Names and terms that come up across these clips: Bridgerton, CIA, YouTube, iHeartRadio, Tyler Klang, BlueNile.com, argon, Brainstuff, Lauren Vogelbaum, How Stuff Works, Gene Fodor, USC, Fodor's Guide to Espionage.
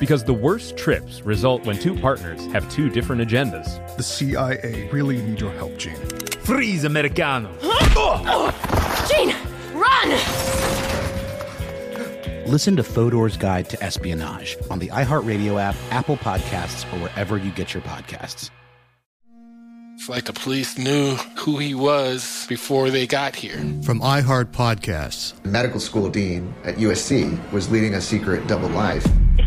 because the worst trips result when two partners have two different agendas. The CIA really need your help, Gene. Freeze, Americano. Huh? Oh. Gene, run! Listen to Fodor's Guide to Espionage on the iHeartRadio app, Apple Podcasts, or wherever you get your podcasts. It's like the police knew who he was before they got here. From iHeart Podcasts. The medical school dean at USC was leading a secret double life. Is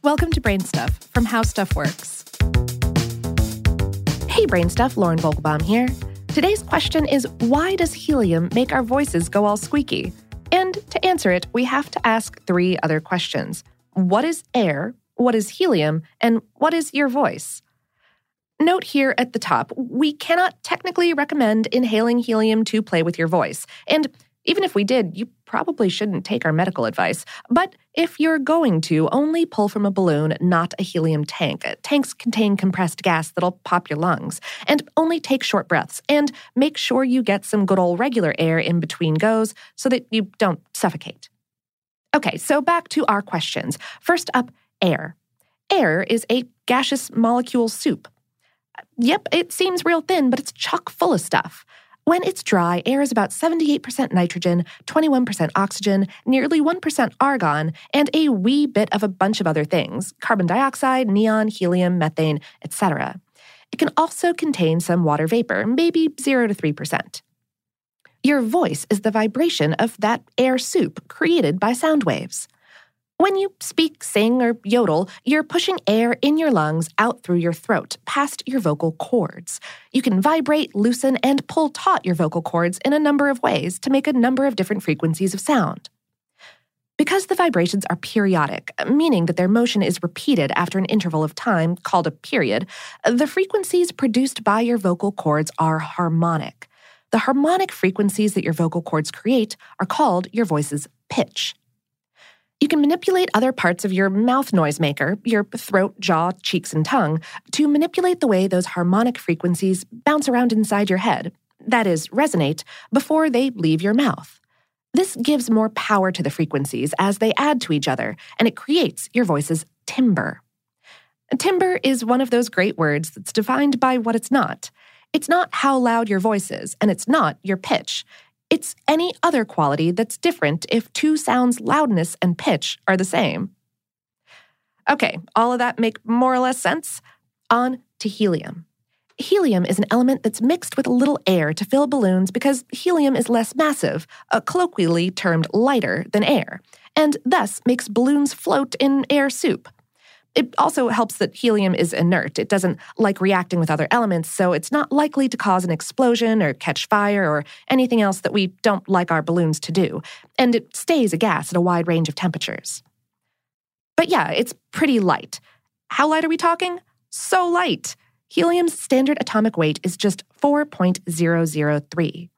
Welcome to Brainstuff from How Stuff Works. Hey, Brainstuff, Lauren Vogelbaum here. Today's question is, why does helium make our voices go all squeaky? And to answer it, we have to ask 3 other questions. What is air? What is helium? And what is your voice? Note here at the top, we cannot technically recommend inhaling helium to play with your voice. And even if we did, you probably shouldn't take our medical advice. But if you're going to, only pull from a balloon, not a helium tank. Tanks contain compressed gas that'll pop your lungs. And only take short breaths. And make sure you get some good old regular air in between goes so that you don't suffocate. Okay, so back to our questions. First up, air. Air is a gaseous molecule soup. Yep, it seems real thin, but it's chock full of stuff. When it's dry, air is about 78% nitrogen, 21% oxygen, nearly 1% argon, and a wee bit of a bunch of other things, carbon dioxide, neon, helium, methane, etc. It can also contain some water vapor, maybe 0 to 3%. Your voice is the vibration of that air soup created by sound waves. When you speak, sing, or yodel, you're pushing air in your lungs out through your throat, past your vocal cords. You can vibrate, loosen, and pull taut your vocal cords in a number of ways to make a number of different frequencies of sound. Because the vibrations are periodic, meaning that their motion is repeated after an interval of time called a period, the frequencies produced by your vocal cords are harmonic. The harmonic frequencies that your vocal cords create are called your voice's pitch. You can manipulate other parts of your mouth noisemaker, your throat, jaw, cheeks, and tongue, to manipulate the way those harmonic frequencies bounce around inside your head, that is, resonate, before they leave your mouth. This gives more power to the frequencies as they add to each other, and it creates your voice's timbre. Timbre is one of those great words that's defined by what it's not. It's not how loud your voice is, and it's not your pitch. It's any other quality that's different if two sounds' loudness and pitch are the same. Okay, all of that make more or less sense? On to helium. helium is an element that's mixed with a little air to fill balloons because helium is less massive, colloquially termed lighter than air, and thus makes balloons float in air soup. It also helps that helium is inert. It doesn't like reacting with other elements, so it's not likely to cause an explosion or catch fire or anything else that we don't like our balloons to do. And it stays a gas at a wide range of temperatures. But yeah, it's pretty light. How light are we talking? So light! Helium's standard atomic weight is just 4.003.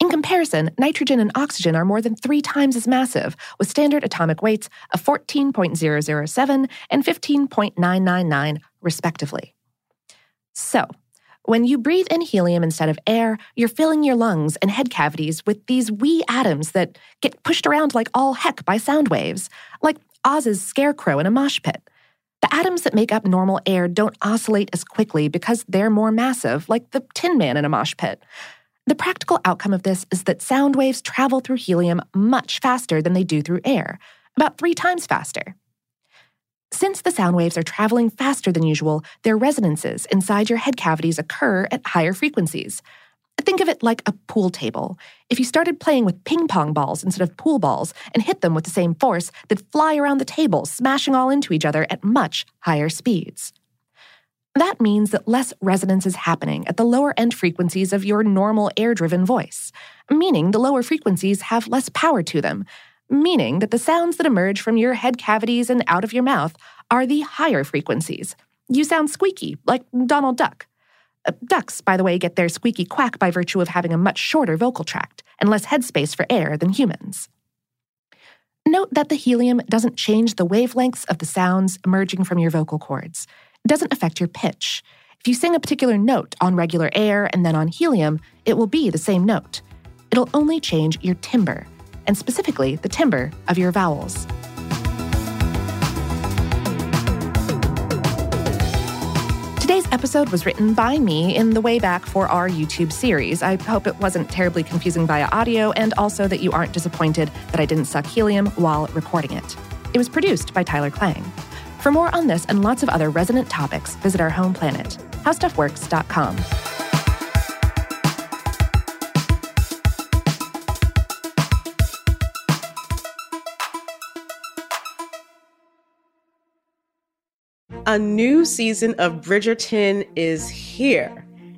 In comparison, nitrogen and oxygen are more than 3 times as massive, with standard atomic weights of 14.007 and 15.999, respectively. So, when you breathe in helium instead of air, you're filling your lungs and head cavities with these wee atoms that get pushed around like all heck by sound waves, like Oz's scarecrow in a mosh pit. The atoms that make up normal air don't oscillate as quickly because they're more massive, like the Tin Man in a mosh pit. The practical outcome of this is that sound waves travel through helium much faster than they do through air, about 3 times faster. Since the sound waves are traveling faster than usual, their resonances inside your head cavities occur at higher frequencies. Think of it like a pool table. If you started playing with ping pong balls instead of pool balls and hit them with the same force, they'd fly around the table, smashing all into each other at much higher speeds. That means that less resonance is happening at the lower end frequencies of your normal air-driven voice, meaning the lower frequencies have less power to them, meaning that the sounds that emerge from your head cavities and out of your mouth are the higher frequencies. You sound squeaky, like Donald Duck. Ducks, by the way, get their squeaky quack by virtue of having a much shorter vocal tract and less headspace for air than humans. Note that the helium doesn't change the wavelengths of the sounds emerging from your vocal cords. It doesn't affect your pitch. If you sing a particular note on regular air and then on helium, it will be the same note. It'll only change your timbre, and specifically the timbre of your vowels. Today's episode was written by me in the way back for our YouTube series. I hope it wasn't terribly confusing via audio, and also that you aren't disappointed that I didn't suck helium while recording it. It was produced by Tyler Klang. For more on this and lots of other resonant topics, visit our home planet, howstuffworks.com. A new season of Bridgerton is here.